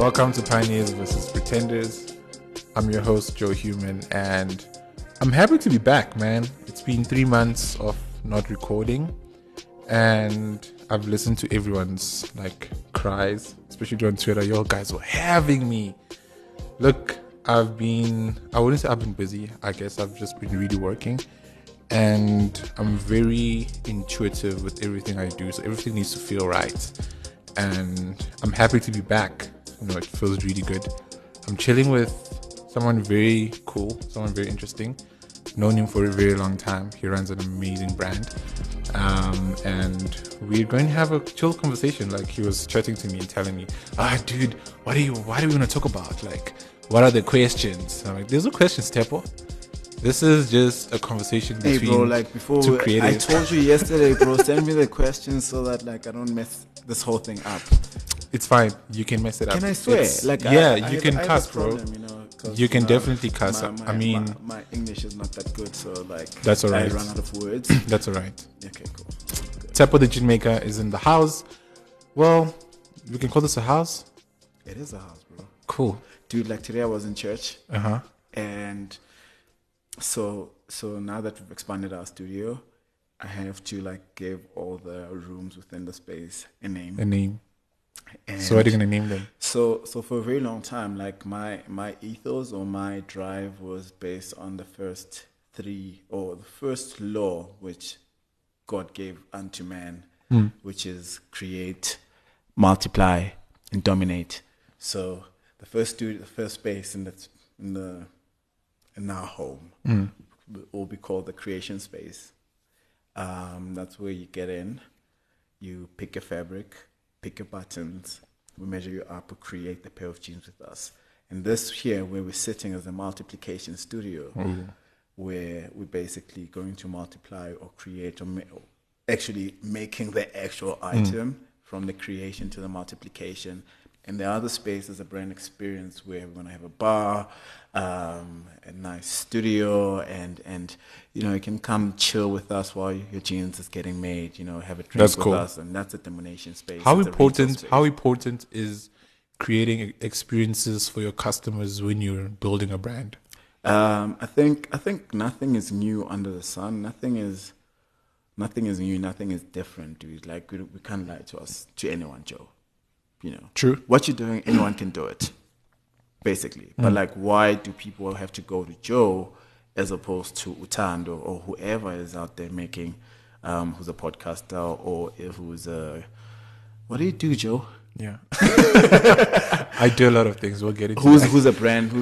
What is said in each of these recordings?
Welcome to Pioneers vs. Pretenders. I'm your host, Joe Human, and I'm happy to be back, man. It's been 3 months of not recording, and I've listened to everyone's cries, especially on Twitter. Yo, guys were having me. Look, I wouldn't say I've been busy. I guess I've just been really working, and I'm very intuitive with everything I do, so everything needs to feel right. And I'm happy to be back. It feels really good. I'm chilling with someone very cool, someone very interesting. Known him for a very long time. He runs an amazing brand, and we're going to have a chill conversation. He was chatting to me and telling me, dude, what are we going to talk about? What are the questions? I'm like, there's no questions, Teppo. This is just a conversation between before two creators. I told you yesterday, bro, send me the questions so that I don't mess this whole thing up. It's fine. You can mess it up. Can I swear? You can cuss, bro. You can definitely cuss. My English is not that good, so that's all right. I run out of words. That's all right. Okay, cool. Teppo the Gin Maker is in the house. Well, we can call this a house. It is a house, bro. Cool, dude. Today I was in church. And so now that we've expanded our studio, I have to give all the rooms within the space a name. And so what are you going to name them? So for a very long time, my ethos or my drive was based on the first law which God gave unto man, which is create, multiply, and dominate. So the first space in our home will be called the creation space. That's where you get in, you pick your fabric, pick your buttons, we measure you up, we create the pair of jeans with us. And this here, where we're sitting, is a multiplication studio, where we're basically going to multiply or create, or actually making the actual item from the creation to the multiplication. And the other space is a brand experience where we're going to have a bar, a nice studio, and you can come chill with us while your jeans is getting made, have a drink us, and that's a domination space. How important is creating experiences for your customers when you're building a brand? I think nothing is new under the sun. Nothing is new, nothing is different, dude. We can't lie to anyone, Joe. True. What you're doing, anyone can do it, basically. But why do people have to go to Joe as opposed to Utando or whoever is out there making, who's a podcaster or who's a, what do you do, Joe? Yeah, I do a lot of things. We'll get into who's a brand,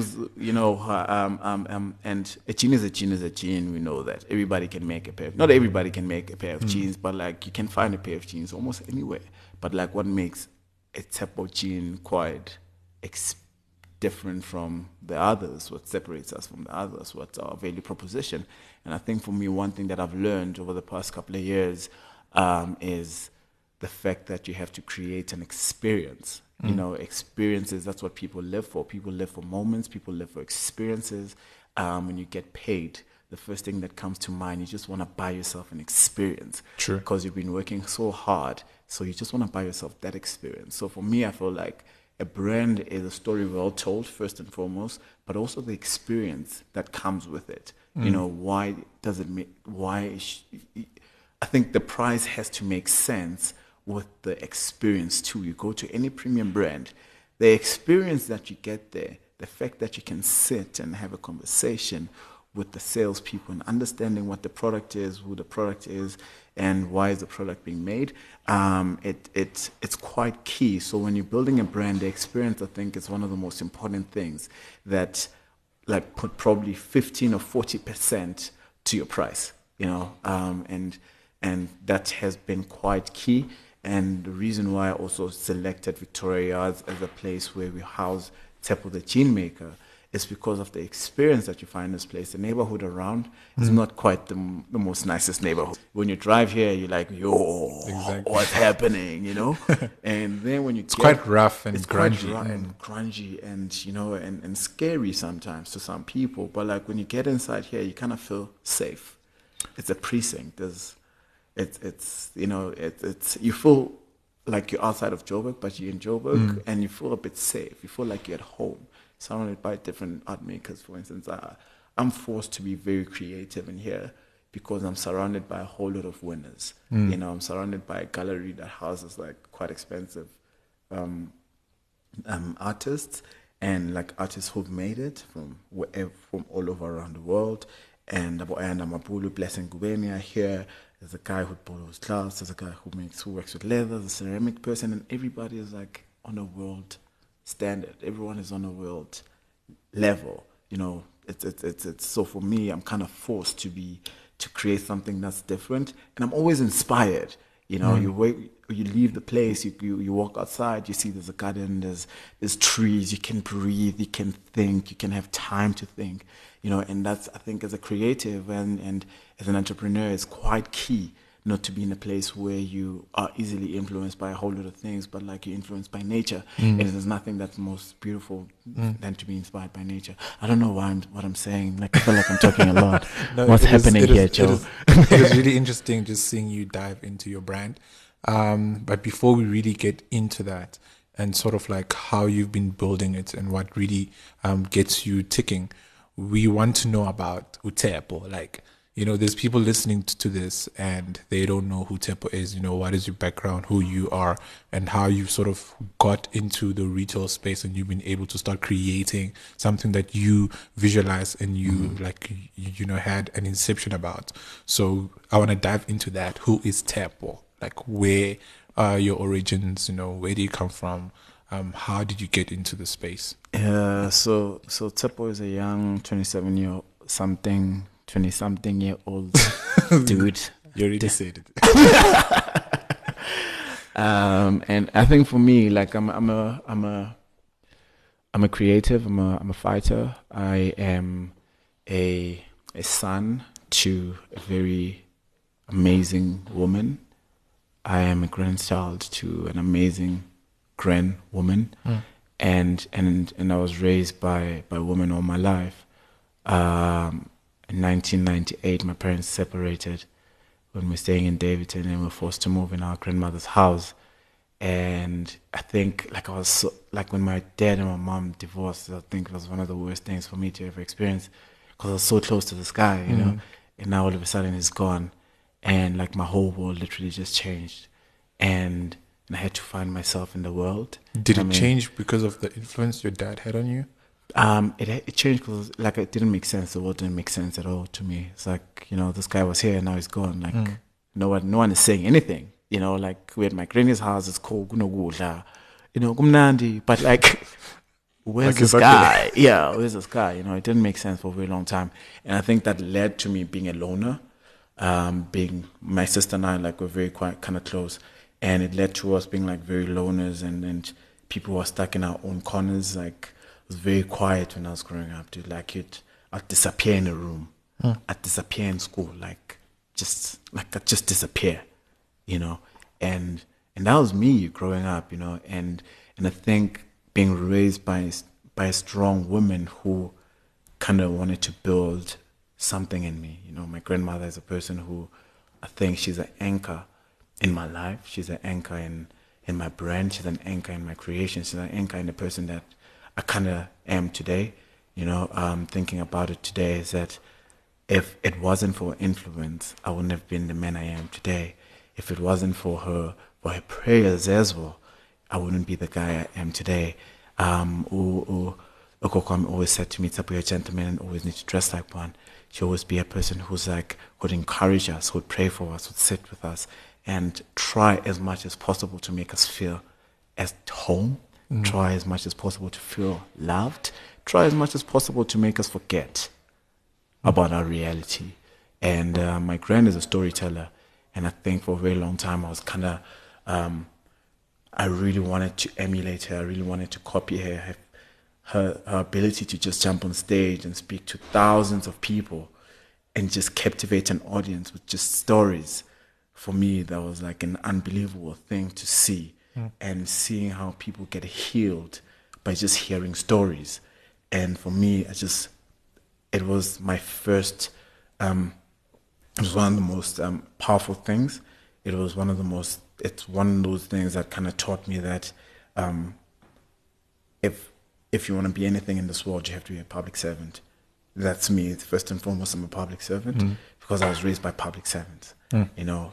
and a jean is a jean is a jean. We know that everybody can make a pair. Not everybody can make a pair of jeans, but you can find a pair of jeans almost anywhere. But what makes a Teppo jean quite different from the others, what separates us from the others, what's our value proposition. And I think for me, one thing that I've learned over the past couple of years is the fact that you have to create an experience. Experiences, that's what people live for. People live for moments, people live for experiences. When you get paid, the first thing that comes to mind, you just want to buy yourself an experience. True. Because you've been working so hard, so you just want to buy yourself that experience. So for me, I feel like a brand is a story well told, first and foremost, but also the experience that comes with it. Why does it make... I think the price has to make sense with the experience too. You go to any premium brand, the experience that you get there, the fact that you can sit and have a conversation with the salespeople and understanding what the product is, who the product is, and why is the product being made, it's quite key. So when you're building a brand, the experience, I think, is one of the most important things that put probably 15 or 40% to your price, and that has been quite key. And the reason why I also selected Victoria Yards as a place where we house Teppo the Gin Maker, it's because of the experience that you find this place. The neighborhood around is not quite the most nicest neighborhood. When you drive here, you're like, yo, exactly. What's happening, And then when you it's quite rough and grungy and, and scary sometimes to some people. But when you get inside here, you kind of feel safe. It's a precinct. It's you feel like you're outside of Joburg, but you're in Joburg, and you feel a bit safe. You feel like you're at home, surrounded by different art makers. For instance, I'm forced to be very creative in here because I'm surrounded by a whole lot of winners. You know, I'm surrounded by a gallery that houses like quite expensive artists, and like artists who've made it from all over around the world. And Mabulu, Blessing Gubemi are here. There's a guy who borrows glass. There's a guy who works with leather. There's a ceramic person, and everybody is like on a world standard. Everyone is on a world level. You know, it's so for me, I'm kind of forced to create something that's different, and I'm always inspired. You know, you leave the place, you walk outside, you see there's a garden, there's trees. You can breathe, you can think, you can have time to think. You know, and that's, I think, as a creative and as an entrepreneur, it's quite key not to be in a place where you are easily influenced by a whole lot of things, but like you're influenced by nature. And there's nothing that's most beautiful than to be inspired by nature. I don't know what I'm saying. Like, I feel like I'm talking a lot. No, What's happening here, Joe? It was really interesting just seeing you dive into your brand. But before we really get into that and sort of like how you've been building it and what really gets you ticking, we want to know about Teppo. Like, you know, there's people listening to this and they don't know who Teppo is. You know, what is your background, who you are, and how you sort of got into the retail space and you've been able to start creating something that you visualize and you like, you know, had an inception about. So I want to dive into that. Who is Teppo? Like, where are your origins? You know, where do you come from? How did you get into the space? So Teppo is a young 20-something year old dude. You already said it. And I think for me, like, I'm a creative. I'm a fighter. I am a son to a very amazing woman. I am a grandchild to an amazing woman, and I was raised by women all my life. In 1998, my parents separated when we were staying in Davidson, and we were forced to move in our grandmother's house. And I think, like, I was so, like, when my dad and my mom divorced, I think it was one of the worst things for me to ever experience, because I was so close to this guy, you know, and now all of a sudden he's gone, and like my whole world literally just changed, and I had to find myself in the world. Did it change because of the influence your dad had on you? It changed because, like, it didn't make sense. The world didn't make sense at all to me. It's like, you know, this guy was here and now he's gone. Like, no one is saying anything. You know, like, we're at my granny's house. It's called Gunogula. You know, Gumnandi. But, like, where's this guy? Yeah, where's this guy? You know, it didn't make sense for a very long time. And I think that led to me being a loner. My sister and I, like, were very quite kind of close. And it led to us being like very loners, and people were stuck in our own corners. Like, it was very quiet when I was growing up, dude. Like, I'd disappear in a room. I'd disappear in school. Like, I'd just disappear, you know. And that was me growing up, you know. And I think being raised by a strong woman who kind of wanted to build something in me. You know, my grandmother is a person who, I think, she's an anchor in my life. She's an anchor in my brand. She's an anchor in my creation. She's an anchor in the person that I kind of am today. You know, thinking about it today is that if it wasn't for her influence, I wouldn't have been the man I am today. If it wasn't for her prayers as well, I wouldn't be the guy I am today. Okokwami always said to me, Teppo, you're a gentleman and always need to dress like one. She always be a person who's like, would encourage us, would pray for us, would sit with us, and try as much as possible to make us feel at home, try as much as possible to feel loved, try as much as possible to make us forget about our reality. And my grand is a storyteller, and I think for a very long time I was kind of, I really wanted to emulate her, I really wanted to copy her ability to just jump on stage and speak to thousands of people and just captivate an audience with just stories. For me, that was like an unbelievable thing to see, and seeing how people get healed by just hearing stories. And for me, it was my first, it was one of the most powerful things. It was one of the most it's one of those things that kind of taught me that if you want to be anything in this world, you have to be a public servant. That's me. First and foremost, I'm a public servant because I was raised by public servants. You know,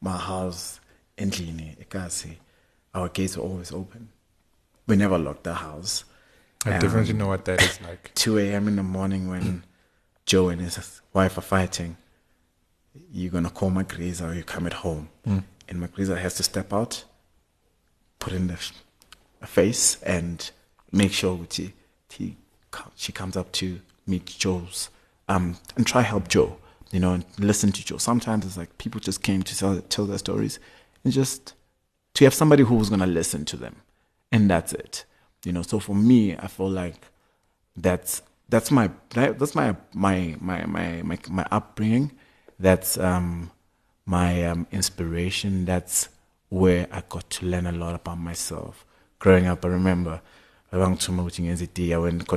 my house, Endlini, Ekasi, our gates were always open. We never locked the house. I definitely know what that is like. 2 a.m. in the morning when Joe and his wife are fighting, you're going to call Magriza or you come at home. And Magriza has to step out, put in a face, and make sure she comes up to meet Joe's and try help Joe, you know, and listen to Joe. Sometimes it's like people just came to tell their stories and just to have somebody who was going to listen to them. And that's it. You know, so for me, I feel like that's my upbringing. That's my inspiration. That's where I got to learn a lot about myself. Growing up, I remember around to watching NZT, I went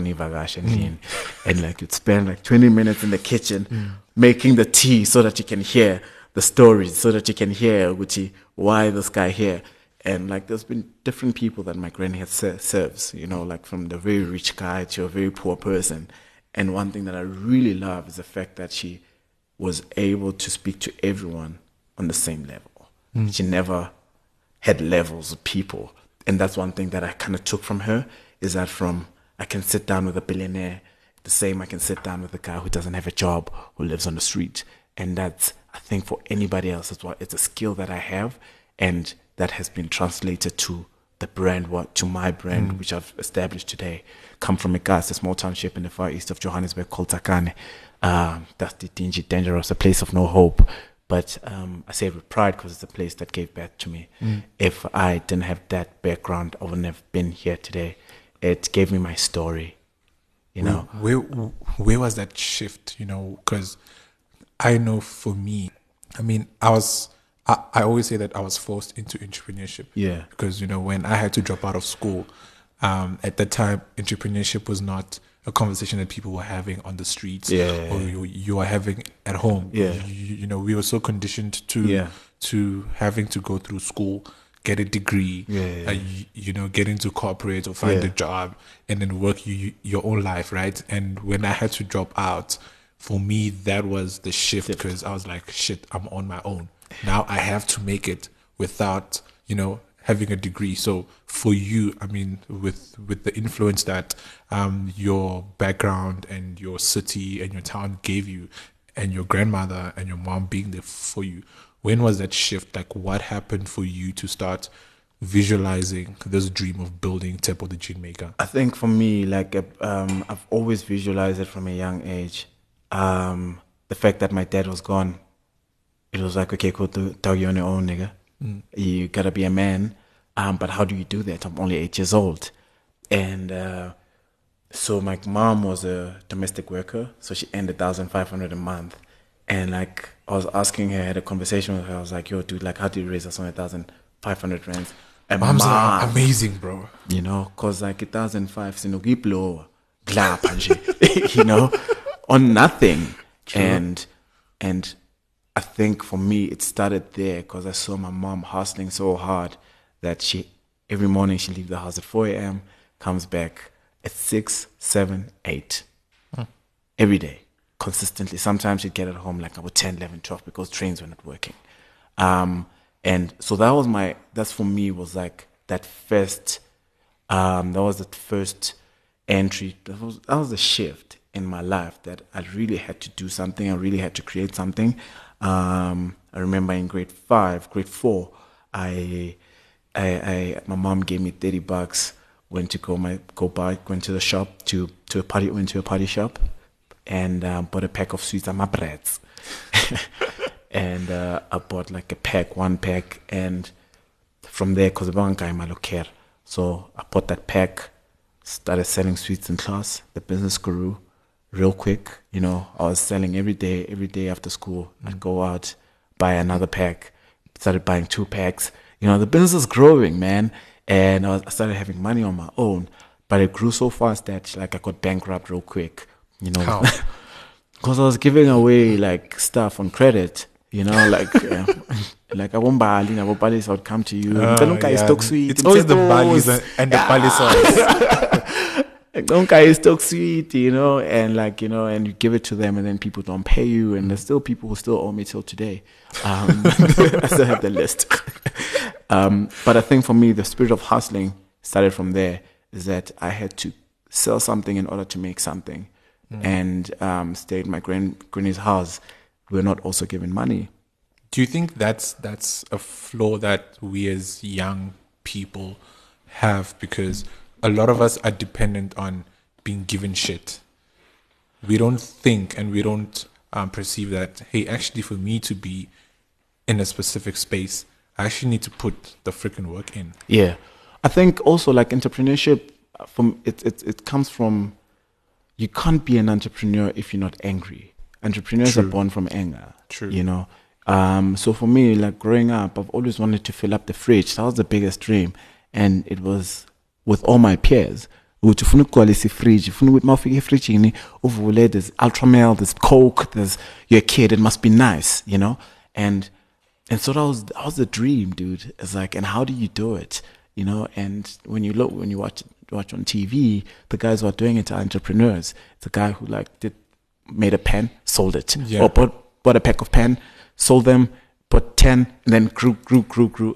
and like you'd spend like 20 minutes in the kitchen making the tea so that you can hear the stories, so that you can hear why this guy here. And, like, there's been different people that my granny has serves, you know, like from the very rich guy to a very poor person. And one thing that I really love is the fact that she was able to speak to everyone on the same level. She never had levels of people. And that's one thing that I kind of took from her is that I can sit down with a billionaire, the same I can sit down with a guy who doesn't have a job, who lives on the street. And that's, I think, for anybody else as well. It's a skill that I have. And that has been translated to the brand, to my brand, which I've established today. Come from Ekasi, a small township in the far east of Johannesburg called Takane. That's the dingy, dangerous, a place of no hope. But I say it with pride because it's a place that gave birth to me. If I didn't have that background, I wouldn't have been here today. It gave me my story, you know. Where was that shift, you know? Because I know for me, I mean, I always say that I was forced into entrepreneurship. Yeah. Because, you know, when I had to drop out of school, at that time, entrepreneurship was not a conversation that people were having on the streets or you were having at home. Yeah. You know, we were so conditioned to having to go through school, get a degree, you know, get into corporate or find a job and then work your own life, right? And when I had to drop out, for me, that was the shift because I was like, shit, I'm on my own. Now I have to make it without, you know, having a degree. So for you, I mean, with the influence that your background and your city and your town gave you and your grandmother and your mom being there for you, when was that shift? Like what happened for you to start visualizing this dream of building Teppo the Gin Maker? I think for me, like I've always visualized it from a young age. The fact that my dad was gone. It was like, okay, cool, you're on your own, nigga. You gotta be a man. But how do you do that? I'm only 8 years old. And so my mom was a domestic worker. So she earned 1,500 a month. And like, I was asking her, I had a conversation with her. I was like, yo, dude, like, how do you raise us on 1,500 rands a month? Moms are amazing, bro. You know, cause like 1,500, you know, on nothing. True. And I think for me, it started there because I saw my mom hustling so hard that every morning she leaves the house at 4 a.m., comes back at 6, 7, 8. Every day, consistently. Sometimes she'd get at home like about 10, 11, 12 because trains were not working. And so that's for me was like that was the first entry. That was the shift in my life that I really had to do something. I really had to create something. I remember in grade 4, my mom gave me $30. Went to the shop to a party shop, and bought a pack of sweets and my breads. And I bought like one pack, and from there, cause so I bought that pack, started selling sweets in class. The business guru. Real quick, you know, I was selling every day after school. I'd go out, buy another pack, started buying 2 packs. You know, the business is growing, man. And I started having money on my own, but it grew so fast that like I got bankrupt real quick, you know. How? Because I was giving away like stuff on credit, you know, like Like, I won't buy Alina, but Palace, I would come to you. It's always the Bali's and the Palace. Don't guy is talk sweet, you know, and like, you know, and you give it to them and then people don't pay you. And there's still people who still owe me till today. I still have the list. But I think for me, the spirit of hustling started from there, is that I had to sell something in order to make something. And stay at my granny's house. We're not also given money. Do you think that's a flaw that we as young people have? Because a lot of us are dependent on being given shit. We don't think and we don't perceive that, hey, actually for me to be in a specific space, I actually need to put the freaking work in. Yeah. I think also like entrepreneurship, it comes from, you can't be an entrepreneur if you're not angry. Entrepreneurs are born from anger. True. You know? So for me, like growing up, I've always wanted to fill up the fridge. That was the biggest dream. And it was with all my peers. There's Ultramel, there's Coke, there's, you're a kid, it must be nice, you know? And so that was the dream, dude. It's like, and how do you do it? You know, and when you watch on TV, the guys who are doing it are entrepreneurs. It's a guy who like made a pen, sold it. Yeah. Or bought a pack of pen, sold them, bought 10, and then grew.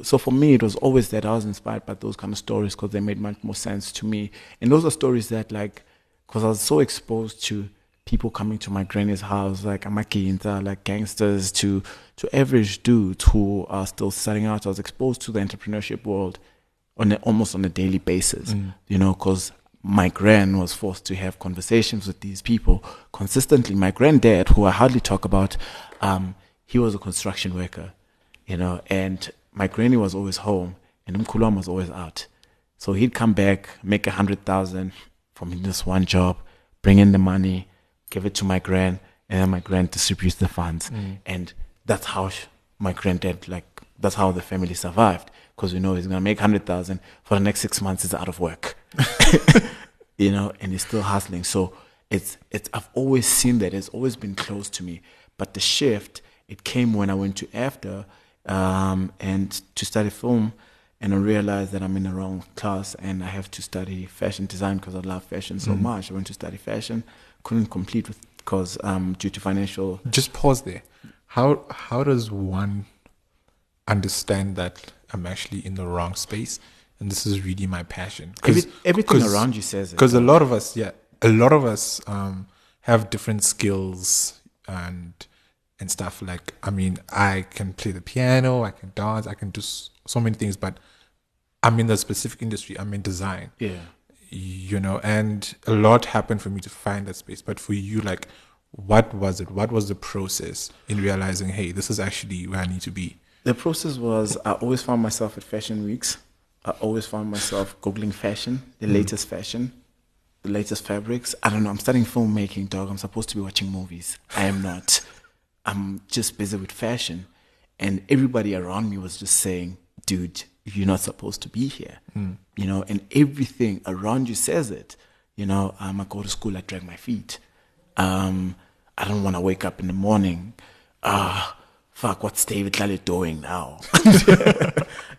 So for me, it was always that I was inspired by those kind of stories because they made much more sense to me. And those are stories that like, because I was so exposed to people coming to my granny's house, like amakinta, like gangsters, to average dudes who are still starting out. I was exposed to the entrepreneurship world almost on a daily basis, you know, because my gran was forced to have conversations with these people consistently. My granddad, who I hardly talk about, he was a construction worker, you know, and my granny was always home and Mkulam was always out. So he'd come back, make 100,000 from this one job, bring in the money, give it to my gran, and then my gran distributes the funds. And that's how my granddad, like, that's how the family survived. Because we know he's going to make 100,000 for the next 6 months. He's out of work, you know, and he's still hustling. So it's. I've always seen that. It's always been close to me. But the shift, it came when I went to AFDA and to study film, and I realized that I'm in the wrong class and I have to study fashion design because I love fashion so much. I went to study fashion, couldn't complete because due to financial. Just pause there. How does one understand that I'm actually in the wrong space and this is really my passion? Because everything around you says it. Because a lot of us have different skills and stuff. Like, I mean, I can play the piano, I can dance, I can do so many things, but I'm in the specific industry, I'm in design. Yeah. You know, and a lot happened for me to find that space. But for you, like, what was it? What was the process in realizing, hey, this is actually where I need to be? The process was, I always found myself at fashion weeks. I always found myself Googling fashion, the latest fashion, the latest fabrics. I don't know. I'm studying filmmaking, dog. I'm supposed to be watching movies. I am not. I'm just busy with fashion. And everybody around me was just saying, dude, you're not supposed to be here. You know, and everything around you says it. You know, I go to school, I drag my feet. I don't want to wake up in the morning. Fuck, what's David Lally doing now?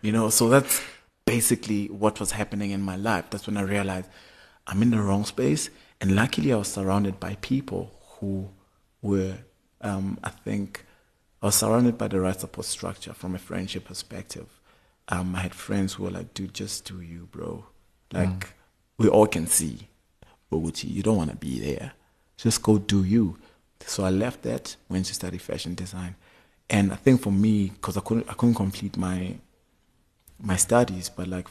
You know, so that's basically what was happening in my life. That's when I realized I'm in the wrong space. And luckily I was surrounded by people who were, I think, I was surrounded by the right support structure from a friendship perspective. I had friends who were like, dude, just do you, bro. Like, we all can see, Boguti, you don't want to be there. Just go do you. So I left that, went to study fashion design. And I think for me, because I couldn't complete my studies, but like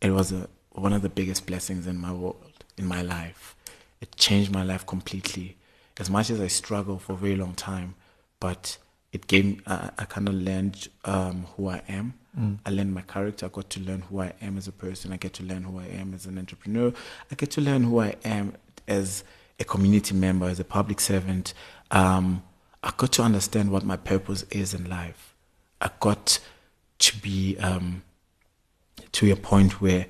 it was one of the biggest blessings in my world, in my life. It changed my life completely. As much as I struggled for a very long time, but it gave me, I kind of learned who I am. I learned my character. I got to learn who I am as a person. I get to learn who I am as an entrepreneur. I get to learn who I am as a community member, as a public servant. I got to understand what my purpose is in life. I got to be to a point where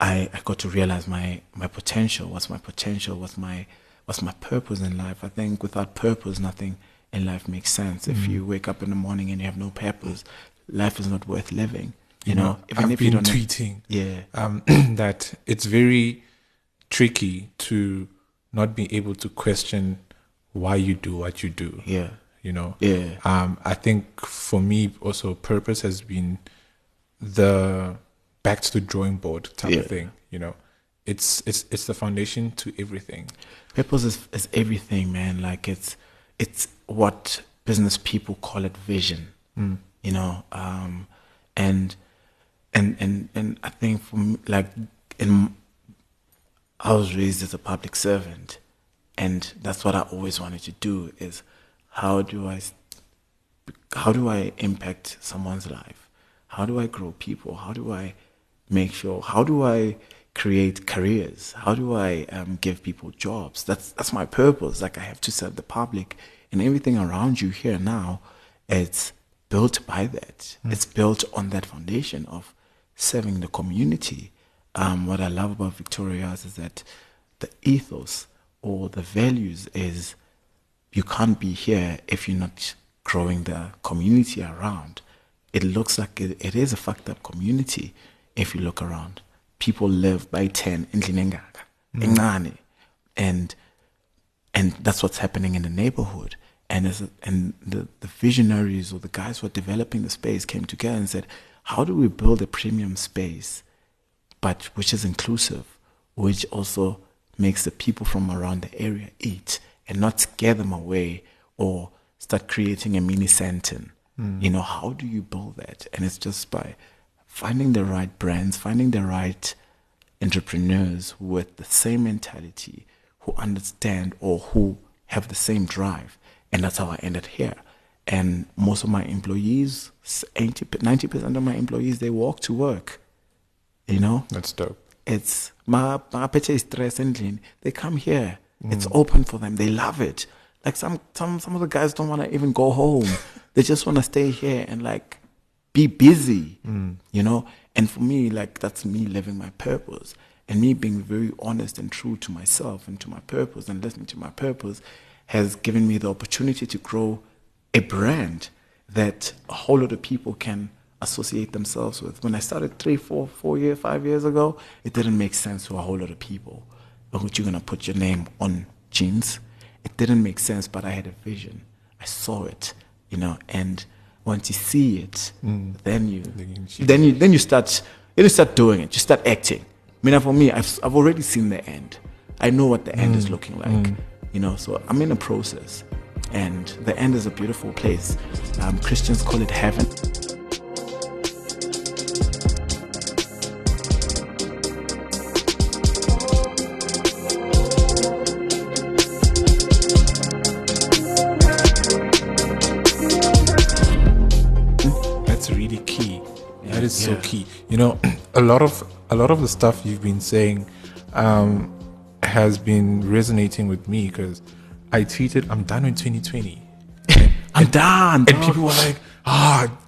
I got to realize my potential. What's my potential? What's my purpose in life? I think without purpose, nothing in life makes sense. If you wake up in the morning and you have no purpose, life is not worth living. You know, even I've if been you don't tweeting, that it's very tricky to not be able to question why you do what you do. Yeah, you know. Yeah. I think for me also, purpose has been the back to the drawing board type of thing. You know, it's the foundation to everything. Purpose is everything, man. Like it's what business people call it vision. Mm. You know, and I think for me, like I was raised as a public servant, and that's what I always wanted to do. Is how do I impact someone's life? How do I grow people? How do I make sure? How do I create careers? How do I give people jobs? That's my purpose. Like I have to serve the public, and everything around you here now, it's built by that. Mm. It's built on that foundation of serving the community. What I love about Victoria Yards is that the ethos or the values is you can't be here if you're not growing the community around. It looks like it is a fucked up community if you look around. People live by 10 in Liningaga, in Nani, and that's what's happening in the neighborhood. And the visionaries or the guys who are developing the space came together and said, how do we build a premium space, but which is inclusive, which also makes the people from around the area eat and not scare them away or start creating a mini Sandton. Mm. You know, how do you build that? And it's just by finding the right brands, finding the right entrepreneurs with the same mentality, who understand or who have the same drive. And that's how I ended here. And most of my employees, 90% of my employees, they walk to work. You know? That's dope. It's, my picture is stress and they come here. Mm. It's open for them. They love it. Like some of the guys don't want to even go home. They just want to stay here and like be busy, you know? And for me, like that's me living my purpose and me being very honest and true to myself and to my purpose and listening to my purpose has given me the opportunity to grow a brand that a whole lot of people can associate themselves with. When I started 5 years ago, it didn't make sense to a whole lot of people. But you're gonna put your name on jeans. It didn't make sense, but I had a vision. I saw it, you know. And once you see it, then you start. You start doing it. You start acting. I mean, for me, I've already seen the end. I know what the end is looking like. Mm. You know, so I'm in a process, and the end is a beautiful place. Christians call it heaven. That's really key. That is so key. You know, a lot of the stuff you've been saying, has been resonating with me because I tweeted, I'm done with 2020. And people were like,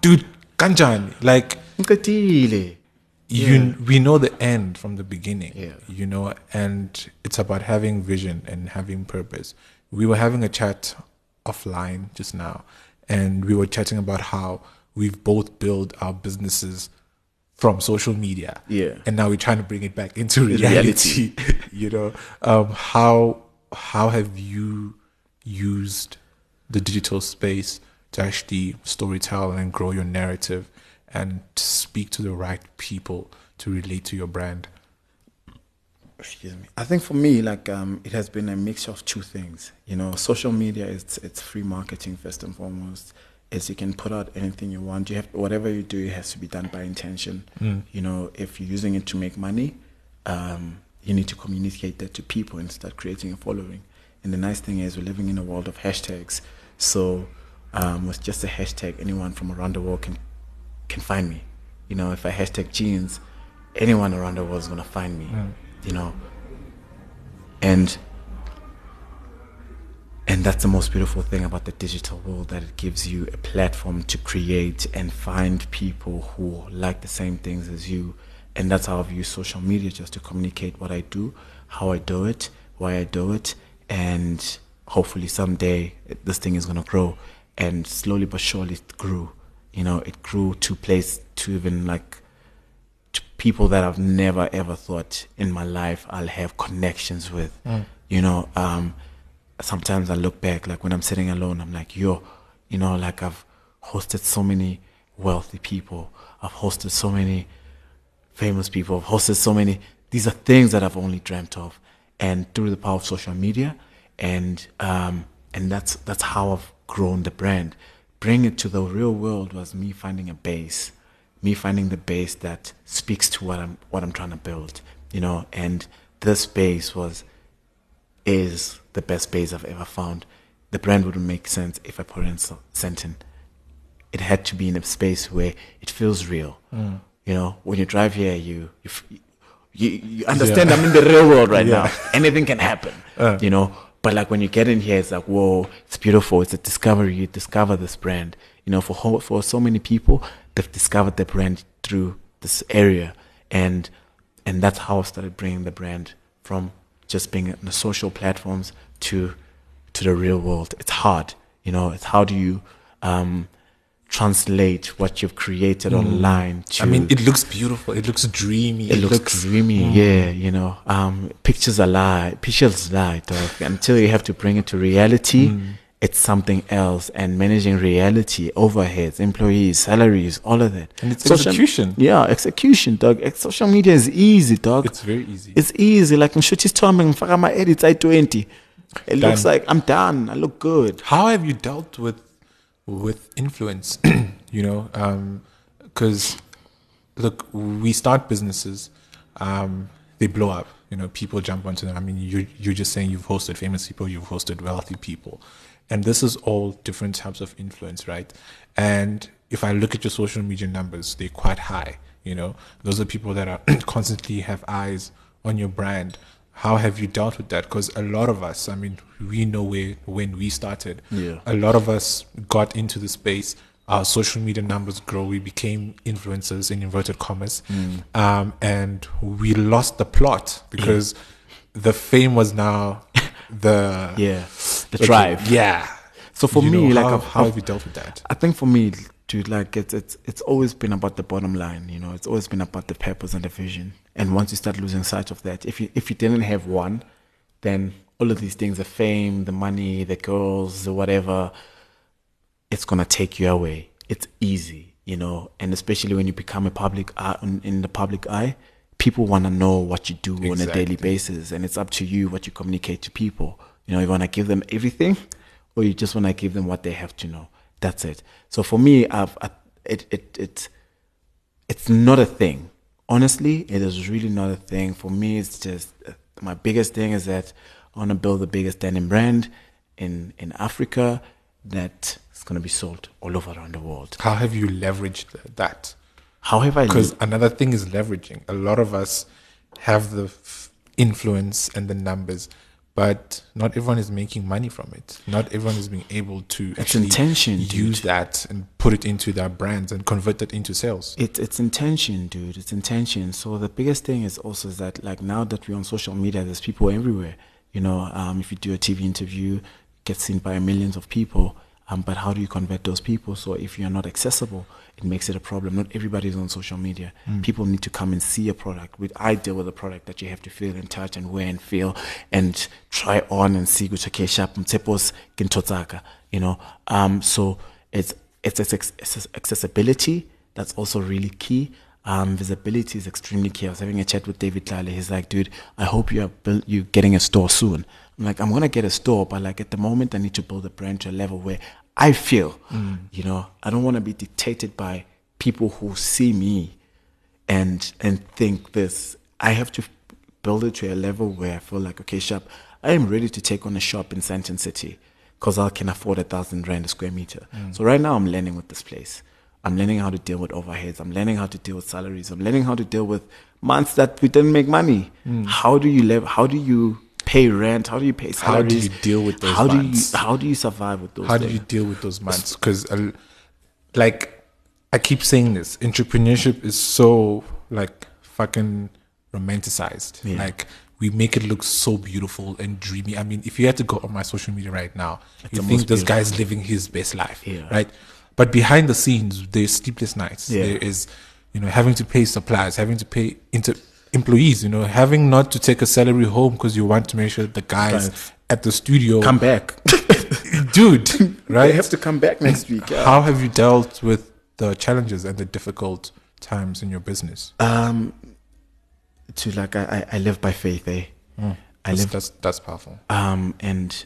dude, Kanjan, like we know the end from the beginning. Yeah. You know, and it's about having vision and having purpose. We were having a chat offline just now, and we were chatting about how we've both built our businesses from social media, and now we're trying to bring it back into reality. You know, how have you used the digital space to actually storytell and grow your narrative and speak to the right people to relate to your brand? Excuse me. I think for me, like it has been a mixture of two things. You know, social media it's free marketing first and foremost. Is you can put out anything you want. You have whatever you do, it has to be done by intention. Mm. You know, if you're using it to make money, you need to communicate that to people and start creating a following. And the nice thing is we're living in a world of hashtags. So with just a hashtag, anyone from around the world can find me. You know, if I hashtag jeans, anyone around the world is gonna find me. Mm. You know, and that's the most beautiful thing about the digital world, that it gives you a platform to create and find people who like the same things as you. And that's how I've used social media, just to communicate what I do, how I do it, why I do it. And hopefully someday this thing is going to grow. And slowly but surely it grew. you know, it grew to place to even like to people that I've never ever thought in my life I'll have connections with. You know, sometimes I look back, like when I'm sitting alone, I'm like, yo, you know, like I've hosted so many wealthy people, I've hosted so many famous people, I've hosted so many. These are things that I've only dreamt of, and through the power of social media, and that's how I've grown the brand. Bring it to the real world was me finding a base, me finding the base that speaks to what I'm trying to build, you know. And this base is the best base I've ever found. The brand wouldn't make sense if I put it in Sandton. It had to be in a space where it feels real. You know, when you drive here, you understand I'm in the real world right now. Anything can happen, you know. But like when you get in here, it's like, whoa, it's beautiful. It's a discovery. You discover this brand. You know, for so many people, they've discovered the brand through this area. And that's how I started bringing the brand from just being on the social platforms to the real world. It's hard. You know, it's how do you translate what you've created online to... I mean, it looks beautiful. It looks dreamy. It looks dreamy, yeah, you know. Pictures are lie. Pictures lie, dog. Until you have to bring it to reality, it's something else. And managing reality, overheads, employees, salaries, all of that. And it's execution. Yeah, execution, dog. Social media is easy, dog. It's very easy. It's easy. Like, I'm sure she's talking, my edits, I 20. It looks like, I'm done. I look good. How have you dealt with influence, you know, because look, we start businesses, they blow up, you know, people jump onto them. I mean, you're just saying you've hosted famous people, you've hosted wealthy people, and this is all different types of influence, right? And if I look at your social media numbers, they're quite high, you know. Those are people that are constantly have eyes on your brand. How have you dealt with that? Because a lot of us, I mean, we know when we started. Yeah. A lot of us got into the space. Our social media numbers grow. We became influencers in inverted commas. And we lost the plot because the fame was now the... the drive. Yeah. So for me, like... How have you dealt with that? I think for me, dude, like it's always been about the bottom line, you know. It's always been about the purpose and the vision. And once you start losing sight of that, if you didn't have one, then all of these things, the fame, the money, the girls, the whatever, it's gonna take you away. It's easy, you know. And especially when you become a public eye, in the public eye, people want to know what you do on a daily basis, and it's up to you what you communicate to people. You know, you want to give them everything, or you just want to give them what they have to know. That's it. So for me, it's not a thing. Honestly, it is really not a thing. For me, it's just my biggest thing is that I want to build the biggest denim brand in Africa that is going to be sold all over around the world. How have you leveraged that? How have I? Because another thing is leveraging. A lot of us have the influence and the numbers, but not everyone is making money from it. Not everyone is being able to actually use that and put it into their brands and convert it into sales. It's intention, dude. It's intention. So the biggest thing is also that, like, now that we're on social media, there's people everywhere. You know, if you do a TV interview, it gets seen by millions of people. But how do you convert those people? So if you're not accessible, it makes it a problem. Not everybody's on social media. People need to come and see a product. I deal with a product that you have to feel and touch and wear and feel and try on and see. You know, so it's accessibility. That's also really key. Visibility is extremely key. I was having a chat with David Lally. He's like, dude, I hope you're getting a store soon. I'm like, I'm going to get a store, but like at the moment I need to build a brand to a level where I feel, you know, I don't want to be dictated by people who see me and think this. I have to build it to a level where I feel like, okay, shop, I am ready to take on a shop in Sandton City because I can afford 1,000 rand a square meter. So right now I'm learning with this place. I'm learning how to deal with overheads. I'm learning how to deal with salaries. I'm learning how to deal with months that we didn't make money. How do you live? How do you pay rent? How do you pay salaries? How do you deal with those months? How do you survive with those? How do you deal with those months? Because, like, I keep saying this: entrepreneurship is so like fucking romanticized. Yeah. Like, we make it look so beautiful and dreamy. I mean, if you had to go on my social media right now, you think this guy's living his best life, right? But behind the scenes, there's sleepless nights. Yeah. There is, having to pay suppliers, having to pay employees, having not to take a salary home because you want to make sure the guys at the studio come back. Dude, right? They have to come back next week. How have you dealt with the challenges and the difficult times in your business? I live by faith, eh? Mm, that's powerful. And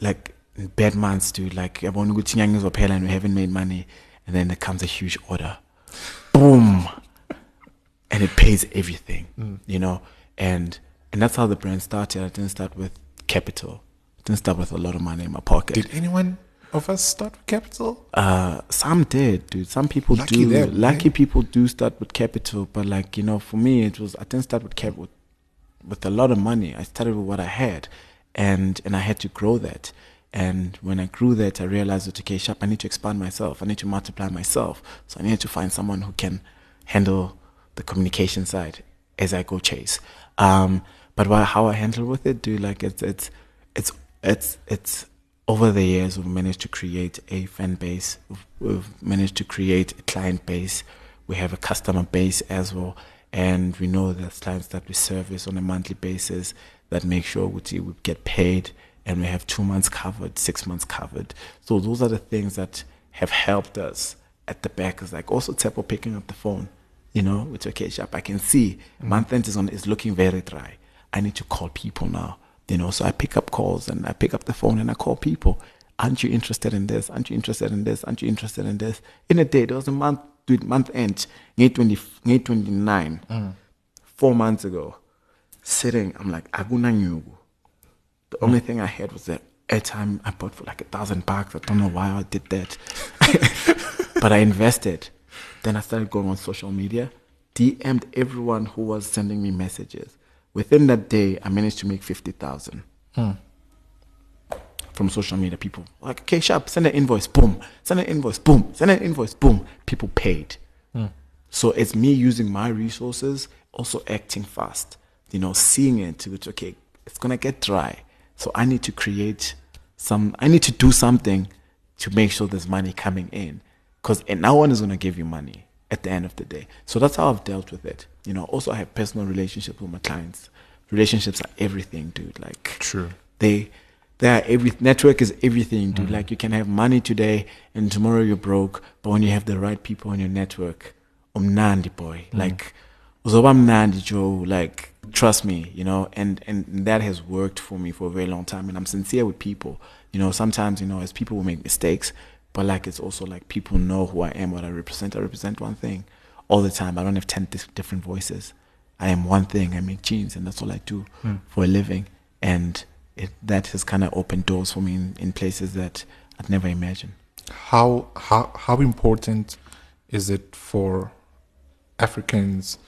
like bad months too, like I want to and we haven't made money, and then there comes a huge order. Boom. And it pays everything. Mm. And that's how the brand started. I didn't start with capital. I didn't start with a lot of money in my pocket. Did anyone of us start with capital? Some did, dude. Some people do. Lucky people do start with capital, but for me, I didn't start with capital with a lot of money. I started with what I had, and I had to grow that. And when I grew that, I realized that I need to expand myself. I need to multiply myself. So I needed to find someone who can handle the communication side as I go chase. But how I handle with it, dude, it's over the years, we've managed to create a fan base. We've managed to create a client base. We have a customer base as well. And we know there's clients that we service on a monthly basis that make sure we get paid, and we have 2 months covered, 6 months covered. So those are the things that have helped us at the back. It's also Teppo picking up the phone, with Victoria Yards. I can see month end is looking very dry. I need to call people now. So I pick up calls and I pick up the phone and I call people. Aren't you interested in this? Aren't you interested in this? Aren't you interested in this? In a day, there was a month, month end, 8/29, 4 months ago, sitting, I'm like, aguna nyugu. The only thing I had was that airtime I bought for $1,000. I don't know why I did that. But I invested. Then I started going on social media, DM'd everyone who was sending me messages. Within that day, I managed to make 50,000 from social media. People send an invoice, boom. Send an invoice, boom. Send an invoice, boom. People paid. So it's me using my resources, also acting fast. Seeing it, which it's gonna get dry. So I need to do something to make sure there's money coming in, because no one is gonna give you money at the end of the day. So that's how I've dealt with it. Also I have personal relationships with my clients. Relationships are everything, dude. True. They are network is everything, dude. You can have money today and tomorrow you're broke, but when you have the right people on your network, Nandi boy, Nandi Joe, trust me, and that has worked for me for a very long time, and I'm sincere with people. Sometimes, as people will make mistakes, but it's also people know who I am, what I represent. I represent one thing all the time. I don't have 10 different voices. I am one thing. I make jeans, and that's all I do for a living. And that has kind of opened doors for me in places that I'd never imagined. How important is it for Africans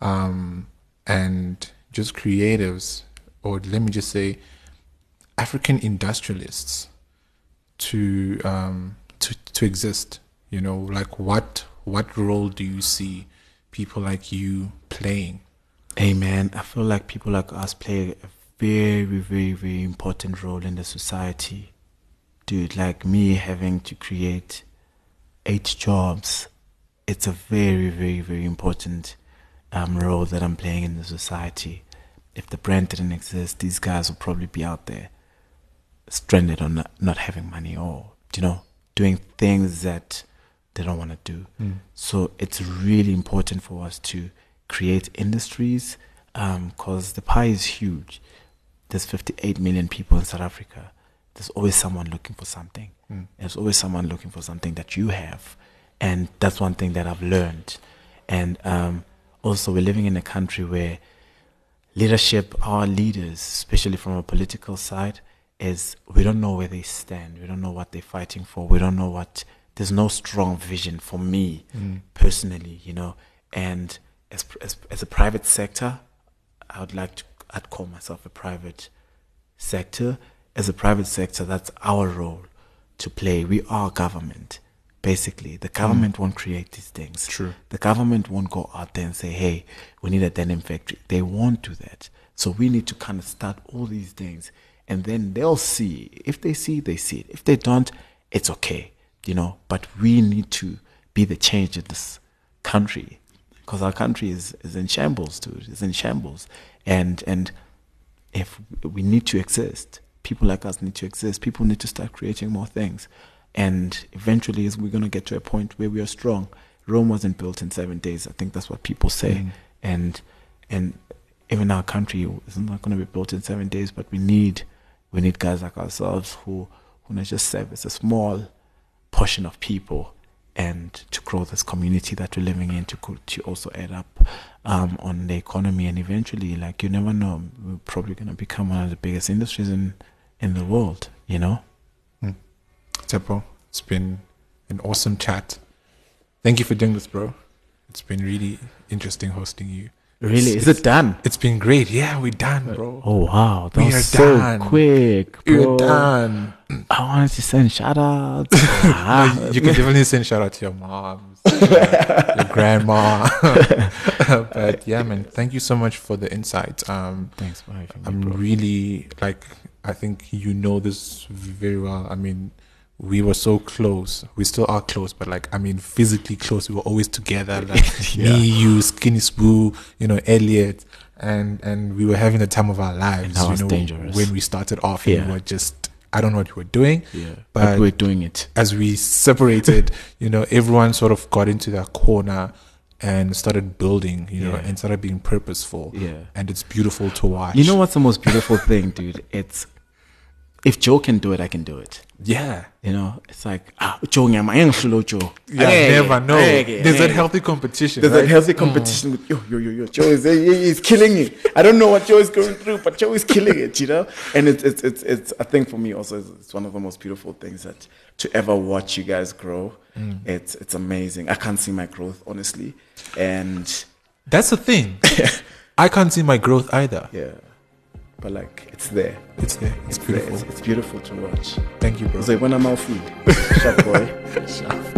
and just creatives, or let me just say African industrialists, to exist? What role do you see people like you playing? Hey man, I feel like people like us play a very, very, very important role in the society. Dude, me having to create 8 jobs, it's a very, very, very important role that I'm playing in the society. If the brand didn't exist, these guys would probably be out there stranded on not having money, or, doing things that they don't want to do. So it's really important for us to create industries, because the pie is huge. There's 58 million people in South Africa. There's always someone looking for something. There's always someone looking for something that you have. And that's one thing that I've learned. And also, we're living in a country where our leaders, especially from a political side, is we don't know where they stand. We don't know what they're fighting for. We don't know there's no strong vision for me personally, And as a private sector, I'd call myself a private sector. As a private sector, that's our role to play. We are government. Basically, the government won't create these things. True. The government won't go out there and say, hey, we need a denim factory. They won't do that. So we need to kind of start all these things, and then they'll see. If they see, they see it. If they don't, it's okay. you know, but we need to be the change in this country, because our country is in shambles, dude. It's in shambles. And if we need to exist, people like us need to exist. People need to start creating more things. And eventually we're going to get to a point where we are strong. Rome wasn't built in 7 days. I think that's what people say. Mm. And even our country is not going to be built in 7 days, but we need guys like ourselves who not just service a small portion of people, and to grow this community that we're living in, to also add up on the economy. And eventually, like, you never know, we're probably going to become one of the biggest industries in the world, you know? Mm. Teppo, it's been an awesome chat. Thank you for doing this, bro. It's been really interesting hosting you. Really? Is it done? It's been great. Yeah, we're done, bro. Oh, wow. That was so quick, bro. We're done. I wanted to send shout-outs. No, you can definitely send shout-out to your mom, your grandma. But, yeah, man, thank you so much for the insight. Thanks for having me, bro. I'm really, like, I think you know this very well. I mean, we were so close. We still are close, but like, I mean, physically close. We were always together. Like, yeah. Me, you, Skinny, Spoo, you know, Elliot, and we were having the time of our lives. And that was dangerous. When we started off, we were just, I don't know what we were doing, but we were doing it. As we separated, you know, everyone sort of got into their corner and started building, you know, and started being purposeful. Yeah, and it's beautiful to watch. You know what's the most beautiful thing, dude? It's, if Joe can do it, I can do it. Yeah. You know, it's like, Joe, I'm going to Joe. Yeah, I never know. There's that healthy competition. There's that healthy competition with, yo, Joe is there, he's killing it. I don't know what Joe is going through, but Joe is killing it, you know? And it's I think for me also, it's one of the most beautiful things that to ever watch you guys grow. Mm. It's amazing. I can't see my growth, honestly. And that's the thing. I can't see my growth either. Yeah. But like, it's there. It's beautiful. It's beautiful to watch. Thank you, bro. So when I'm out food, sharp boy. Sharp.